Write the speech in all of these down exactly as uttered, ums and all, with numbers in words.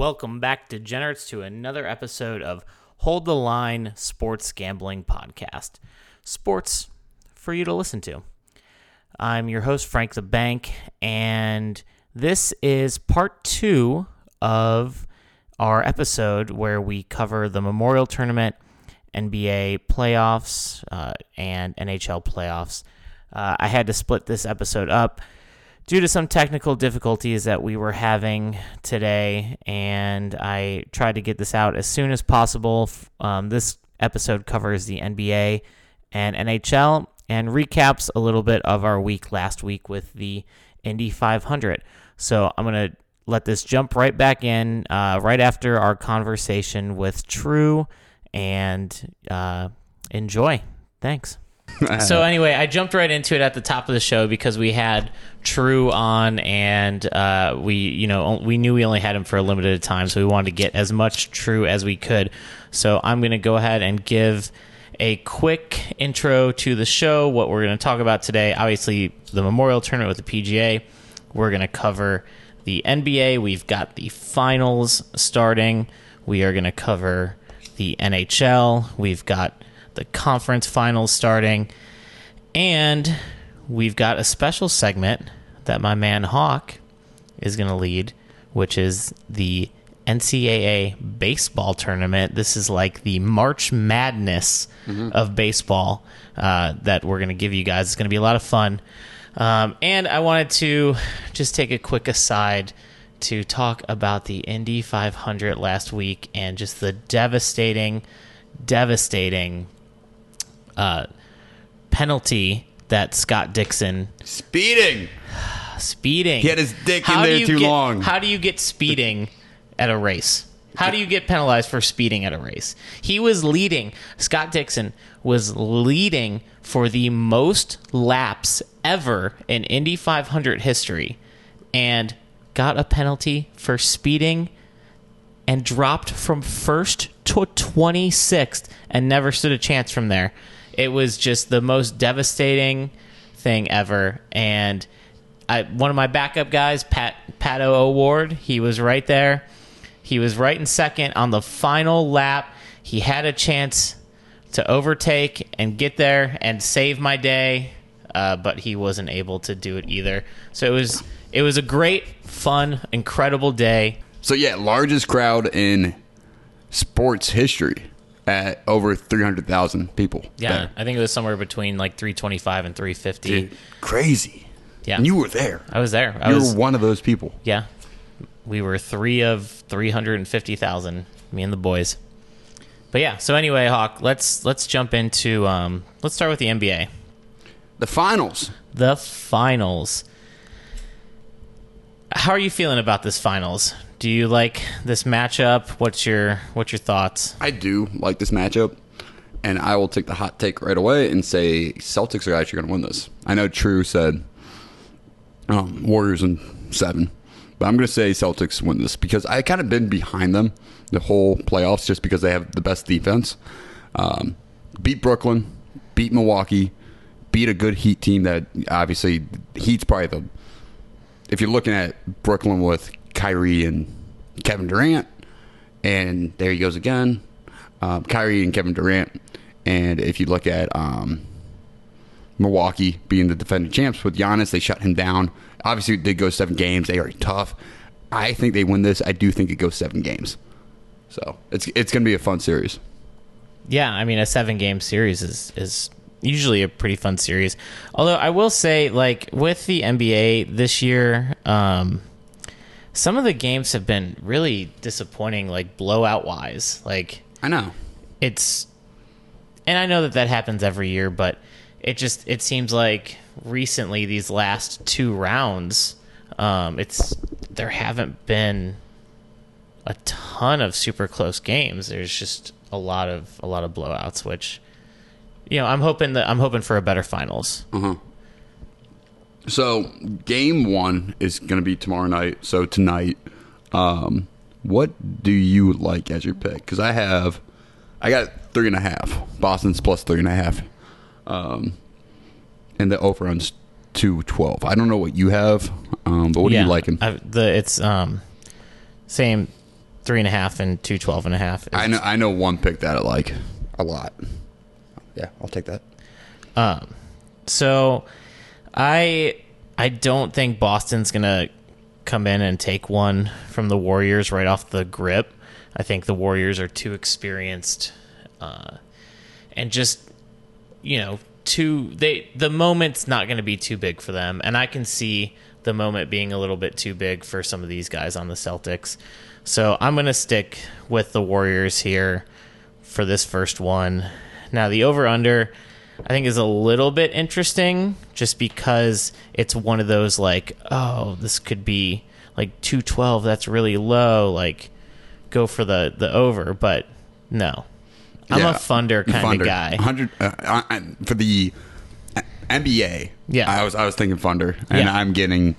Welcome back, degenerates, to another episode of Hold the Line Sports Gambling Podcast. Sports for you to listen to. I'm your host, Frank the Bank, and this is part two of our episode where we cover the Memorial Tournament, N B A playoffs, uh, and N H L playoffs. Uh, I had to split this episode up due to some technical difficulties that we were having today, and I tried to get this out as soon as possible. Um, this episode covers the N B A and N H L and recaps a little bit of our week last week with the Indy five hundred. So I'm going to let this jump right back in uh, right after our conversation with True, and uh, enjoy. Thanks. So anyway, I jumped right into it at the top of the show because we had True on, and uh, we, you know, we knew we only had him for a limited time, so we wanted to get as much True as we could. So I'm going to go ahead and give a quick intro to the show, what we're going to talk about today. Obviously, the Memorial Tournament with the P G A. We're going to cover the N B A. We've got the finals starting. We are going to cover the N H L. We've got the conference finals starting, and we've got a special segment that my man Hawk is going to lead, which is the N C A A baseball tournament. This is like the March Madness mm-hmm. of baseball uh, that we're going to give you guys. It's going to be a lot of fun. Um, and I wanted to just take a quick aside to talk about the Indy five hundred last week and just the devastating, devastating Uh, penalty that Scott Dixon speeding speeding he had his dick how in there too get, long how do you get speeding at a race how do you get penalized for speeding at a race? He was leading. Scott Dixon was leading for the most laps ever in Indy five hundred history and got a penalty for speeding and dropped from first to twenty-sixth and never stood a chance from there. It was just the most devastating thing ever. And I, one of my backup guys, Pat Pato O'Ward, he was right there. He was right in second on the final lap. He had a chance to overtake and get there and save my day, uh, but he wasn't able to do it either. So it was it was a great, fun, incredible day. So yeah, largest crowd in sports history. At over three hundred thousand people. Yeah, there. I think it was somewhere between like three twenty-five and three fifty. Dude, crazy. Yeah. And you were there. I was there. I you was, were one of those people. Yeah. We were three of three hundred fifty thousand, me and the boys. But yeah, so anyway, Hawk, let's let's jump into, um, let's start with the N B A. The finals. The finals. How are you feeling about this finals? Do you like this matchup? What's your what's your thoughts? I do like this matchup, and I will take the hot take right away and say Celtics are actually going to win this. I know True said um, Warriors in seven, but I'm going to say Celtics win this because I kind of been behind them the whole playoffs just because they have the best defense. Um, beat Brooklyn, beat Milwaukee, beat a good Heat team that obviously Heat's probably the – if you're looking at Brooklyn with – Kyrie and Kevin Durant, and there he goes again. Um, Kyrie and Kevin Durant, and if you look at um, Milwaukee being the defending champs with Giannis, they shut him down. Obviously, they go seven games. They are tough. I think they win this. I do think it goes seven games. So it's it's going to be a fun series. Yeah, I mean, a seven game series is is usually a pretty fun series. Although I will say, like with the N B A this year. Um, Some of the games have been really disappointing, like blowout-wise. Like I know it's, and I know that that happens every year, but it just it seems like recently these last two rounds, um, it's there haven't been a ton of super close games. There's just a lot of a lot of blowouts, which you know I'm hoping that I'm hoping for a better finals. Uh-huh. So, game one is going to be tomorrow night. So, tonight, um, what do you like as your pick? Because I have, I got three and a half. Boston's plus three and a half. Um, and the over on's two twelve. I don't know what you have, um, but what yeah, are you liking? I, the, it's um, same three and a half and two twelve and a half. I know. I know one pick that I like a lot. Yeah, I'll take that. Um, so I I don't think Boston's gonna come in and take one from the Warriors right off the grip. I think the Warriors are too experienced, uh, and just you know too they the moment's not going to be too big for them. And I can see the moment being a little bit too big for some of these guys on the Celtics. So I'm going to stick with the Warriors here for this first one. Now, the over-under, I think, is a little bit interesting just because it's one of those, like, oh, this could be, like, two twelve. That's really low. Like, go for the, the over. But, no. I'm yeah, a funder kind funder. of guy. one hundred, uh, I, for the... N B A. Yeah, I was I was thinking funder, and yeah. I'm getting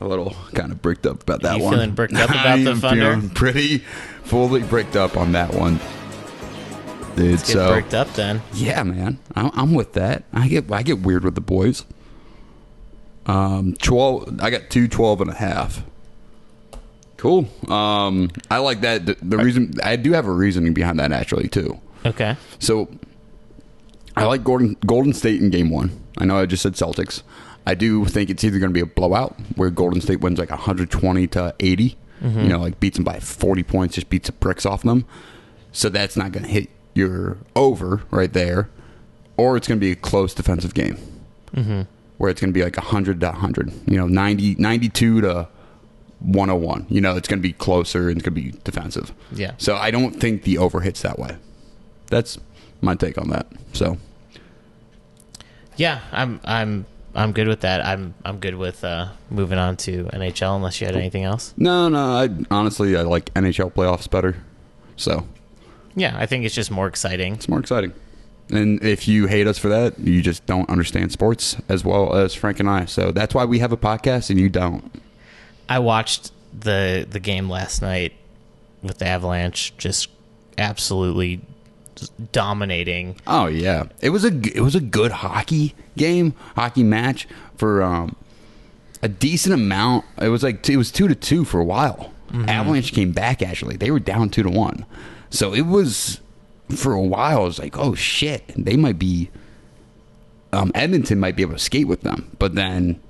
a little kind of bricked up about that you one. You feeling bricked up about I the funder? Pretty fully bricked up on that one, dude. Let's so get bricked up then. Yeah, man, I'm, I'm with that. I get I get weird with the boys. Um, twelve. I got two twelve and a half. Cool. Um, I like that. The, the reason I do have a reasoning behind that actually too. Okay. So. I like Gordon, Golden State in game one. I know I just said Celtics. I do think it's either going to be a blowout where Golden State wins like one twenty to eighty, mm-hmm. you know, like beats them by forty points, just beats the pricks off them. So that's not going to hit your over right there. Or it's going to be a close defensive game mm-hmm. where it's going to be like one hundred to one hundred, you know, ninety, ninety-two to one oh one. You know, it's going to be closer and it's going to be defensive. Yeah. So I don't think the over hits that way. That's my take on that. So. Yeah, I'm I'm I'm good with that. I'm I'm good with uh, moving on to N H L unless you had anything else. No, no. I honestly I like N H L playoffs better. So. Yeah, I think it's just more exciting. It's more exciting. And if you hate us for that, you just don't understand sports as well as Frank and I. So that's why we have a podcast and you don't. I watched the the game last night with the Avalanche just absolutely dominating. Oh yeah, it was a it was a good hockey game, hockey match for um, a decent amount. It was like it was two to two for a while. Mm-hmm. Avalanche came back actually; they were down two to one, so it was for a while. It was like, oh shit, they might be. Um, Edmonton might be able to skate with them, but then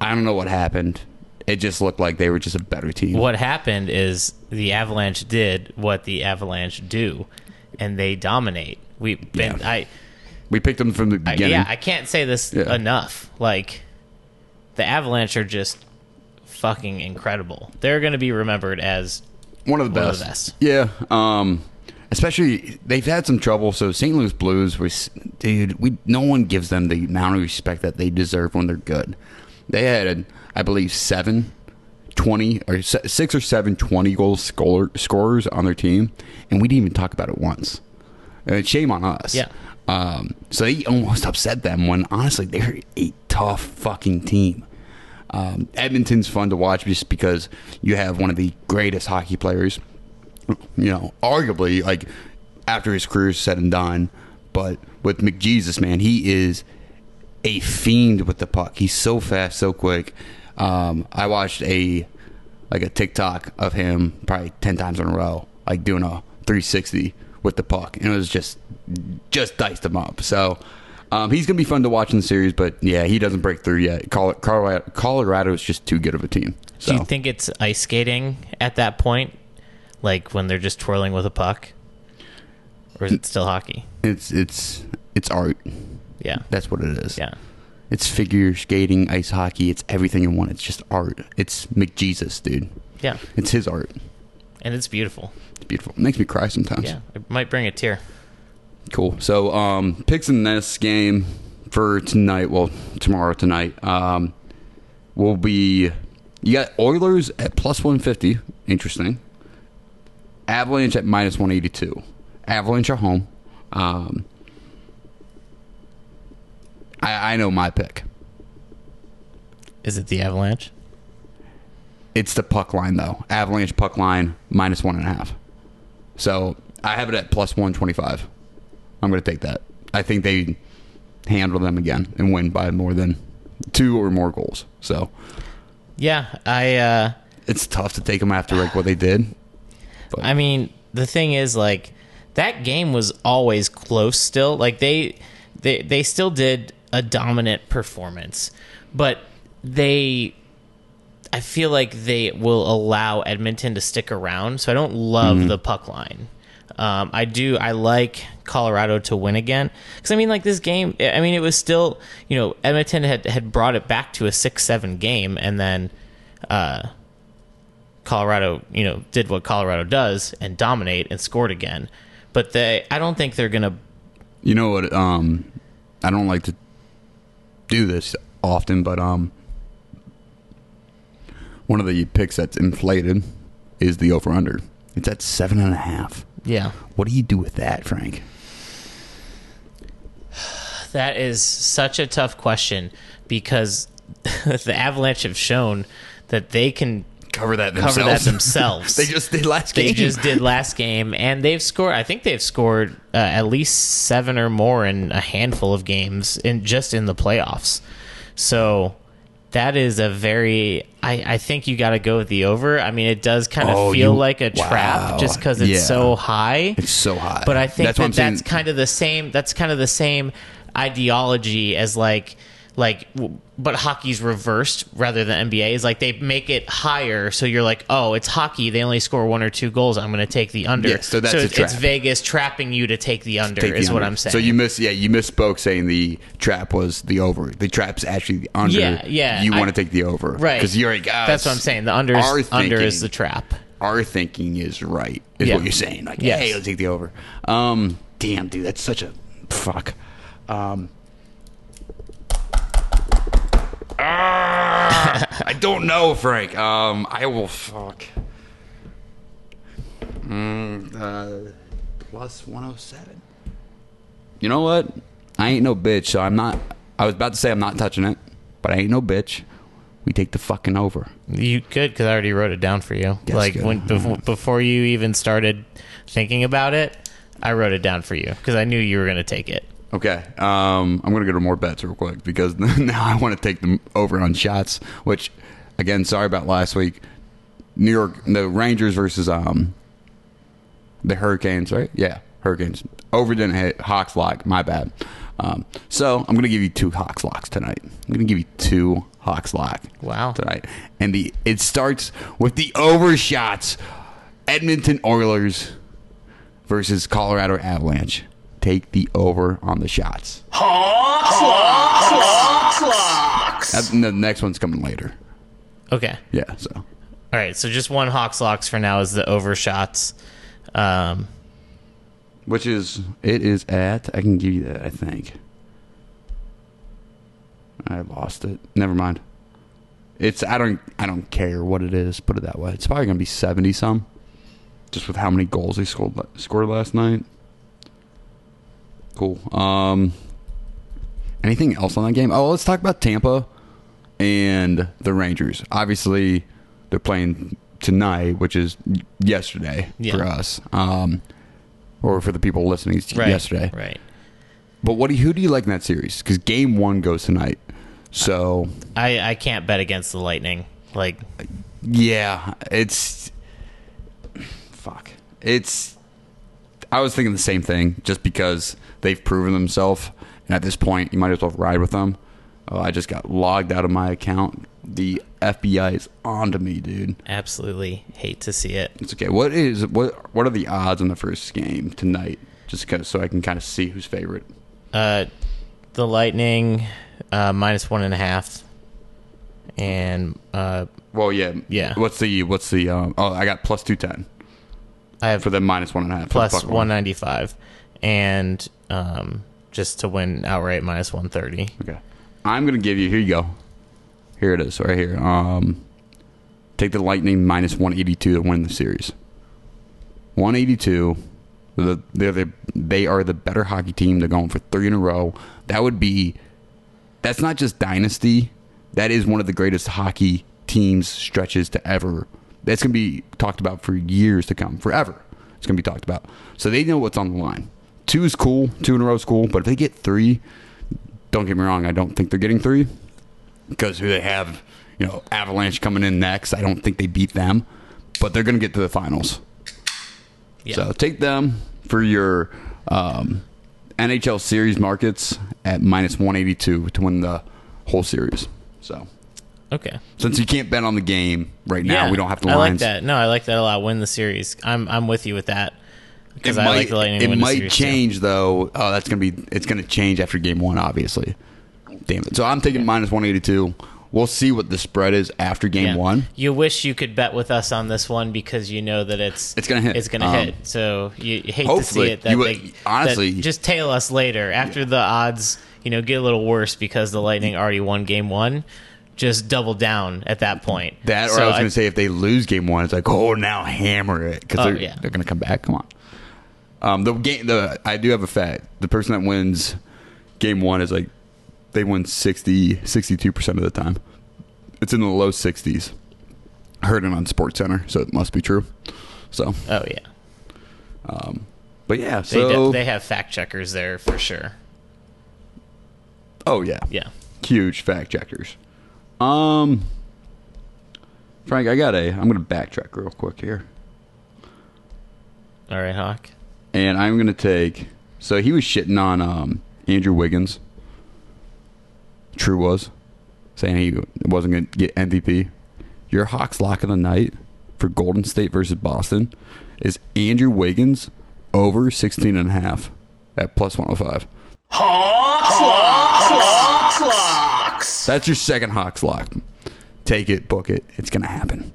I don't know what happened. It just looked like they were just a better team. What happened is the Avalanche did what the Avalanche do. And they dominate. We been yeah. I we picked them from the beginning. I, yeah, I can't say this yeah. enough. Like the Avalanche are just fucking incredible. They're going to be remembered as one of the one best. Of the best. Yeah, um, especially they've had some trouble. So Saint Louis Blues, we, dude, we no one gives them the amount of respect that they deserve when they're good. They had, I believe, seven. twenty or six or seven twenty goal scorer, scorers on their team, and we didn't even talk about it once. Uh, shame on us. Yeah. Um, so they almost upset them when honestly they're a tough fucking team. Um, Edmonton's fun to watch just because you have one of the greatest hockey players, you know, arguably like after his career's said and done. But with McJesus, man, he is a fiend with the puck. He's so fast, so quick. Um, I watched a like a TikTok of him probably ten times in a row, like doing a three sixty with the puck, and it was just just diced him up. So um, he's gonna be fun to watch in the series, but yeah, he doesn't break through yet. Colorado, Colorado is just too good of a team. So. Do you think it's ice skating at that point, like when they're just twirling with a puck, or is it still hockey? It's it's it's art. Yeah, that's what it is. Yeah. It's figure skating, ice hockey. It's everything in one. It's just art. It's McJesus, dude. Yeah. It's his art. And it's beautiful. It's beautiful. It makes me cry sometimes. Yeah. It might bring a tear. Cool. So, um, picks in this game for tonight, well, tomorrow tonight, um, will be, you got Oilers at plus one fifty. Interesting. Avalanche at minus one eighty-two. Avalanche at home. Um. I know my pick. Is it the Avalanche? It's the puck line, though. Avalanche puck line, minus one and a half. So I have it at plus one twenty-five. I'm going to take that. I think they handle them again and win by more than two or more goals. So, yeah, I. Uh, it's tough to take them after like what they did. But I mean, the thing is, like, that game was always close still. Like, they they they still did a dominant performance, but they I feel like they will allow Edmonton to stick around. So I don't love mm-hmm. the puck line. Um, I do. I like Colorado to win again. Because, I mean, like, this game, I mean, it was still, you know, Edmonton had, had brought it back to a six seven game, and then uh, Colorado, you know, did what Colorado does and dominate and scored again. But they, I don't think they're going to... You know what? Um, I don't like to do this often, but um, one of the picks that's inflated is the over-under. It's at seven and a half. Yeah. What do you do with that, Frank? That is such a tough question, because the Avalanche have shown that they can cover that cover themselves. That themselves. They just did last game. They just did last game, and they've scored. I think they've scored uh, at least seven or more in a handful of games, in just in the playoffs. So that is a very. I, I think you got to go with the over. I mean, it does kind of oh, feel you, like a wow. trap just because it's yeah. so high. It's so high. But I think that's, that that's kind of the same. That's kind of the same ideology as like, like, but hockey's reversed rather than N B A. Is like they make it higher, so you're like, oh, it's hockey. They only score one or two goals. I'm going to take the under. Yeah, so that's so a it's, trap. It's Vegas trapping you to take the under. Take the is under. What I'm saying. So you miss, yeah, you misspoke saying the trap was the over. The trap's actually the under. Yeah, yeah. You want to take the over, right? Because you're like, oh, that's what I'm saying. The under is, under is the trap. Our thinking is right. Is yeah. what you're saying. Like, yes. hey, let's take the over. Um, damn, dude, that's such a fuck. Um. Uh, I don't know, Frank. Um, I will fuck. Mm, uh, plus one oh seven. You know what? I ain't no bitch, so I'm not. I was about to say I'm not touching it, but I ain't no bitch. We take the fucking over. You could, because I already wrote it down for you. That's like good. when before, before you even started thinking about it, I wrote it down for you because I knew you were gonna take it. Okay, um, I'm going to go to more bets real quick because now I want to take them over on shots, which, again, sorry about last week. New York, the Rangers versus um, the Hurricanes, right? Yeah, Hurricanes. Over didn't hit. Hawks lock. My bad. Um, so I'm going to give you two Hawks locks tonight. I'm going to give you two Hawks lock wow. tonight. And the it starts with the over shots. Edmonton Oilers versus Colorado Avalanche. Take the over on the shots. Hawks, Hawks, Hawks, Hawks. The next one's coming later. Okay. Yeah. So. All right. So just one Hawks locks for now is the over shots, um, which is it is at. I can give you that. I think. I lost it. Never mind. It's I don't I don't care what it is. Put it that way. It's probably gonna be seventy some, just with how many goals they scored scored last night. Cool. Um, anything else on that game? Oh, let's talk about Tampa and the Rangers. Obviously, they're playing tonight, which is yesterday yeah. for us, um, or for the people listening to right, yesterday. Right. But what do you, who do you like in that series? Because game one goes tonight, so I, I can't bet against the Lightning. Like, yeah, it's fuck. It's. I was thinking the same thing, just because they've proven themselves, and at this point, you might as well ride with them. Oh, I just got logged out of my account. The F B I is onto me, dude. Absolutely, hate to see it. It's okay. What is what? What are the odds on the first game tonight? Just cause, so I can kind of see who's favorite. Uh, the Lightning uh, minus one and a half, and uh, well, yeah, yeah. What's the what's the? Um, oh, I got plus two ten. I have for the minus one and a half. Plus one ninety-five. And um, just to win outright, minus one thirty. Okay. I'm going to give you, here you go. Here it is, right here. Um, take the Lightning minus one eighty-two to win the series. one eighty-two. The, they're the, they are the better hockey team. They're going for three in a row. That would be, that's not just dynasty. That is one of the greatest hockey teams stretches to ever. That's going to be talked about for years to come. Forever. It's going to be talked about. So they know what's on the line. Two is cool. Two in a row is cool. But if they get three, don't get me wrong, I don't think they're getting three. Because who they have, you know, Avalanche coming in next. I don't think they beat them. But they're going to get to the finals. Yeah. So take them for your um, N H L series markets at minus one eighty-two to win the whole series. So okay. Since you can't bet on the game right now, yeah, we don't have to lines. I like that. No, I like that a lot. Win the series. I'm I'm with you with that. Because I might, like the Lightning to win the series. It might change, too. though. Oh, that's going to be. It's going to change after game one, obviously. Damn it. So I'm taking okay. minus one eighty-two. We'll see what the spread is after game yeah. one. You wish you could bet with us on this one because you know that it's it's gonna hit. It's gonna um, hit. So you hate to see it. That you would, big, honestly, that just tail us later after yeah. the odds, you know, get a little worse because the Lightning already won game one. Just double down at that point. That, or so I was gonna I, say if they lose game one, it's like oh now hammer it because oh, they're yeah. they're gonna come back. Come on. Um, the game. The I do have a fact. The person that wins game one is like. They win sixty, sixty-two percent of the time. It's in the low sixties. I heard it on SportsCenter, so it must be true. So. Oh, yeah. Um, but, yeah. They, so, de- they have fact checkers there for sure. Oh, yeah. Yeah. Huge fact checkers. Um, Frank, I got a... I'm going to backtrack real quick here. All right, Hawk. And I'm going to take... So, he was shitting on um, Andrew Wiggins. True was saying he wasn't going to get M V P. Your Hawks lock of the night for Golden State versus Boston is Andrew Wiggins over sixteen and a half at plus one oh five. Hawks, Hawks, Hawks, Hawks, Hawks. That's your second Hawks lock. Take it, book it. It's going to happen.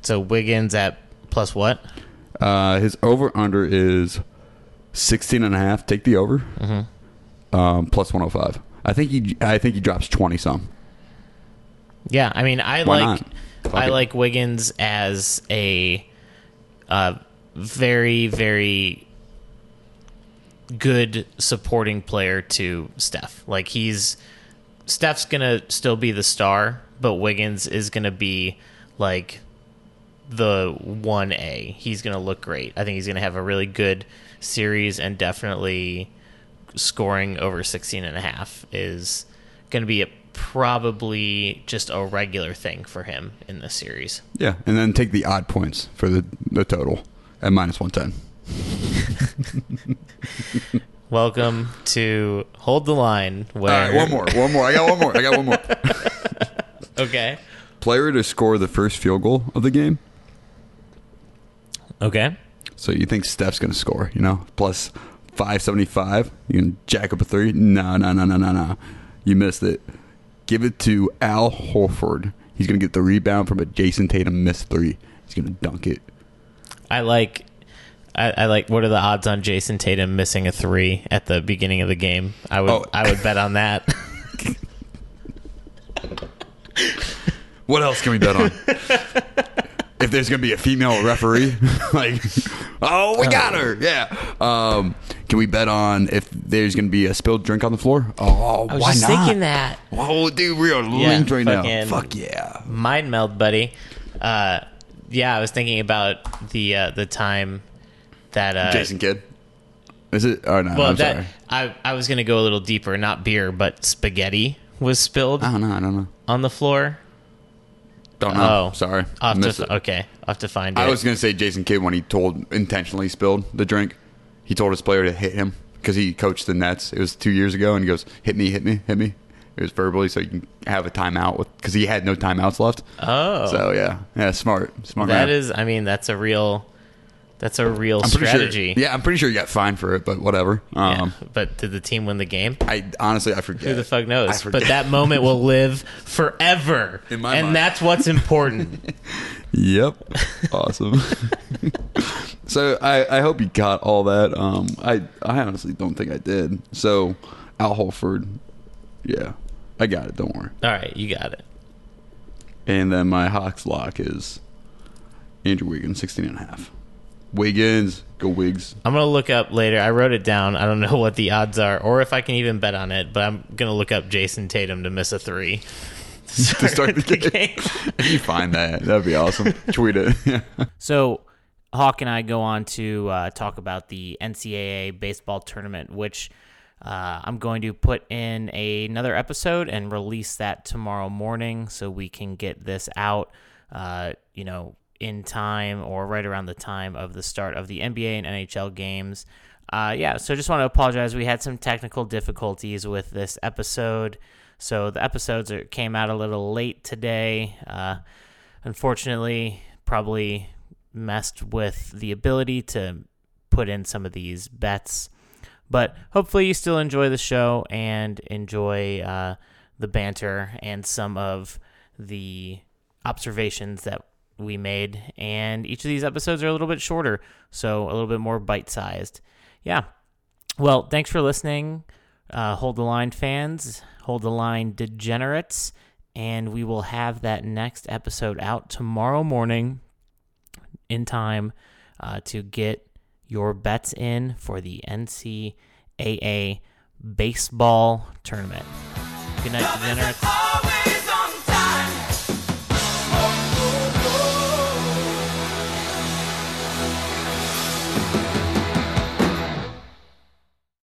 So Wiggins at plus what? Uh, his over under is sixteen and a half. Take the over. Mm-hmm. Um, plus one oh five. I think he, I think he drops twenty some. Yeah, I mean, I Why like, I it. like Wiggins as a, uh, very very good supporting player to Steph. Like he's, Steph's gonna still be the star, but Wiggins is gonna be like the one A. He's gonna look great. I think he's gonna have a really good series and definitely. Scoring over sixteen and a half is going to be a, probably just a regular thing for him in this series. Yeah, and then take the odd points for the, the total at minus one ten. Welcome to Hold the Line. Where... All right, one more, one more. I got one more. I got one more. Okay. Player to score the first field goal of the game. Okay. So you think Steph's going to score, you know, plus... five seventy-five, you can jack up a three. No, no, no, no, no, no. You missed it. Give it to Al Horford. He's going to get the rebound from a Jason Tatum missed three. He's going to dunk it. I like, I, I like, what are the odds on Jason Tatum missing a three at the beginning of the game? I would, oh. I would bet on that. What else can we bet on? If there's going to be a female referee, like, oh, we got her. Yeah. Um, can we bet on if there's going to be a spilled drink on the floor? Oh, I was why just not? thinking that. Oh, dude, we are yeah, linked right now. Fuck yeah. Mind meld, buddy. Uh, yeah, I was thinking about the uh, the time that. Uh, Jason Kidd. Is it? Oh, no. Well, I'm that, sorry. I, I was going to go a little deeper. Not beer, but spaghetti was spilled. I don't know. I don't know. On the floor. Don't know. Oh, sorry. I'll have to, it. Okay. I'll have to find I it. I was going to say Jason Kidd when he told intentionally spilled the drink. He told his player to hit him because he coached the Nets. It was two years ago, and he goes, hit me, hit me, hit me. It was verbally, so you can have a timeout because he had no timeouts left. Oh. So, yeah. Yeah, smart. Smart That man. is, I mean, that's a real that's a real I'm strategy. Sure, yeah, I'm pretty sure he got fined for it, but whatever. Um, yeah, but did the team win the game? I honestly, I forget. Who the fuck knows? But that moment will live forever. In my and mind. That's what's important. Yep. Awesome. So I, I hope you got all that. Um, I, I honestly don't think I did. So Al Holford, yeah, I got it. Don't worry. All right, you got it. And then my Hawks lock is Andrew Wiggins, sixteen and a half. Wiggins, go Wigs. I'm going to look up later. I wrote it down. I don't know what the odds are or if I can even bet on it, but I'm going to look up Jason Tatum to miss a three to start, to start the, the game. game. If you find that, that'd be awesome. Tweet it. Yeah. So Hawk and I go on to uh, talk about the N C double A baseball tournament, which uh, I'm going to put in a, another episode and release that tomorrow morning so we can get this out, uh, you know, in time or right around the time of the start of the N B A and N H L games. Uh, yeah, so just want to apologize. We had some technical difficulties with this episode, so the episodes are, came out a little late today. Uh, unfortunately, probably messed with the ability to put in some of these bets. But hopefully you still enjoy the show and enjoy uh, the banter and some of the observations that we made. And each of these episodes are a little bit shorter, so a little bit more bite-sized. Yeah. Well, thanks for listening, uh, Hold the Line fans, Hold the Line degenerates, and we will have that next episode out tomorrow morning in time uh, to get your bets in for the N C double A baseball tournament. Good night, degenerates.